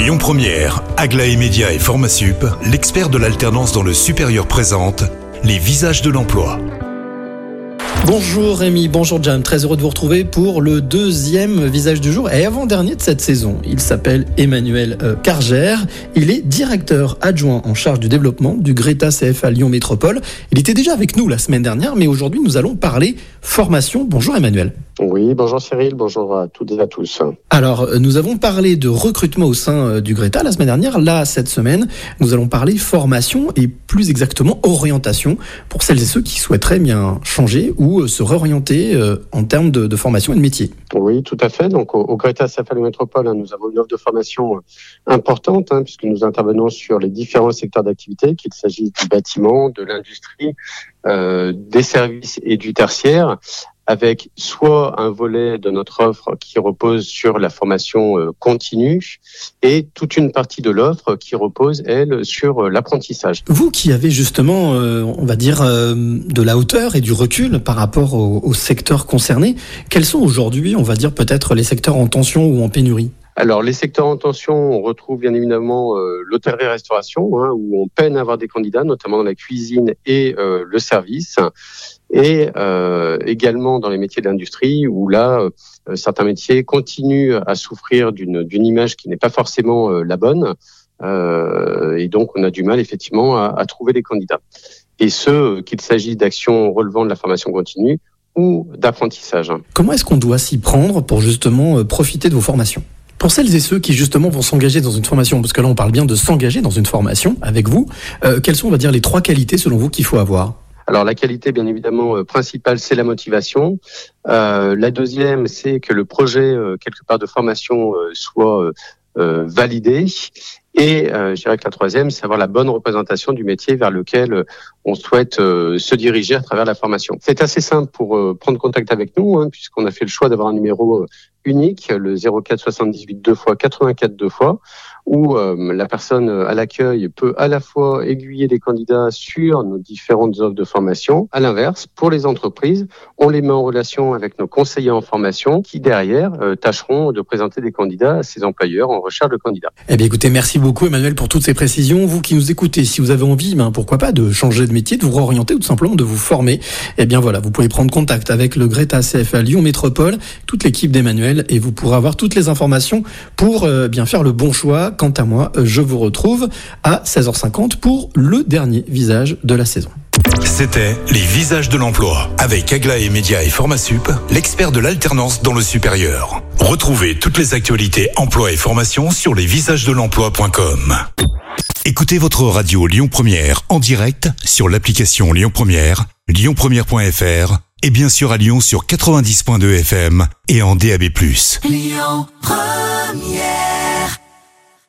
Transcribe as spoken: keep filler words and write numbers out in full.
Lyon Première, Agla et Média et FormaSup, l'expert de l'alternance dans le supérieur présente les visages de l'emploi. Bonjour Rémi, bonjour Jam, très heureux de vous retrouver pour le deuxième visage du jour et avant-dernier de cette saison. Il s'appelle Emmanuel Cargère, il est directeur adjoint en charge du développement du Greta C F A Lyon Métropole. Il était déjà avec nous la semaine dernière, mais aujourd'hui nous allons parler formation. Bonjour Emmanuel. Oui, bonjour Cyril, bonjour à toutes et à tous. Alors, nous avons parlé de recrutement au sein du Greta la semaine dernière. Là, cette semaine, nous allons parler formation et plus exactement orientation pour celles et ceux qui souhaiteraient bien changer ou se réorienter euh, en termes de, de formation et de métier. Oui, tout à fait. Donc, au, au Greta C F A Métropole, hein, nous avons une offre de formation euh, importante, hein, puisque nous intervenons sur les différents secteurs d'activité, qu'il s'agisse du bâtiment, de l'industrie, euh, des services et du tertiaire, avec soit un volet de notre offre qui repose sur la formation euh, continue et toute une partie de l'offre qui repose, elle, sur euh, l'apprentissage. Vous qui avez justement, euh, on va dire, euh, de la hauteur et du recul par rapport aux au secteurs concernés, quels sont aujourd'hui, on va dire, peut-être les secteurs en tension ou en pénurie ? Alors, les secteurs en tension, on retrouve bien évidemment euh, l'hôtellerie-restauration, hein, où on peine à avoir des candidats, notamment dans la cuisine et euh, le service. Et euh, également dans les métiers de l'industrie où là, euh, certains métiers continuent à souffrir d'une, d'une image qui n'est pas forcément euh, la bonne. Euh, et donc, on a du mal effectivement à, à trouver des candidats. Et ce, euh, qu'il s'agisse d'actions relevant de la formation continue ou d'apprentissage. Comment est-ce qu'on doit s'y prendre pour justement euh, profiter de vos formations ? Pour celles et ceux qui justement vont s'engager dans une formation, parce que là on parle bien de s'engager dans une formation avec vous, euh, quelles sont, on va dire, les trois qualités selon vous qu'il faut avoir ? Alors la qualité, bien évidemment, euh, principale, c'est la motivation. Euh, la deuxième, c'est que le projet, euh, quelque part, de formation euh, soit euh, euh, validé. Et euh, je dirais que la troisième, c'est avoir la bonne représentation du métier vers lequel on souhaite euh, se diriger à travers la formation. C'est assez simple pour euh, prendre contact avec nous, hein, puisqu'on a fait le choix d'avoir un numéro euh, unique, le zéro quatre soixante-dix-huit deux fois quatre-vingt-quatre deux fois, où euh, la personne à l'accueil peut à la fois aiguiller les candidats sur nos différentes offres de formation. À l'inverse, pour les entreprises, on les met en relation avec nos conseillers en formation qui, derrière, euh, tâcheront de présenter des candidats à ces employeurs en recherche de candidats. Eh bien, écoutez, merci beaucoup Emmanuel pour toutes ces précisions. Vous qui nous écoutez, si vous avez envie, ben, pourquoi pas, de changer de métier, de vous réorienter ou tout simplement de vous former, eh bien voilà, vous pouvez prendre contact avec le Greta C F A Lyon Métropole, toute l'équipe d'Emmanuel, et vous pourrez avoir toutes les informations pour euh, bien faire le bon choix. Quant à moi, je vous retrouve à seize heures cinquante pour le dernier visage de la saison. C'était les visages de l'emploi avec Agla et Média et FormaSup, l'expert de l'alternance dans le supérieur. Retrouvez toutes les actualités emploi et formation sur les visages de l'emploi point com. Écoutez votre radio Lyon Première en direct sur l'application Lyon Première, lyon première point f r. Et bien sûr à Lyon sur quatre-vingt-dix virgule deux F M et en D A B plus. Lyon Première.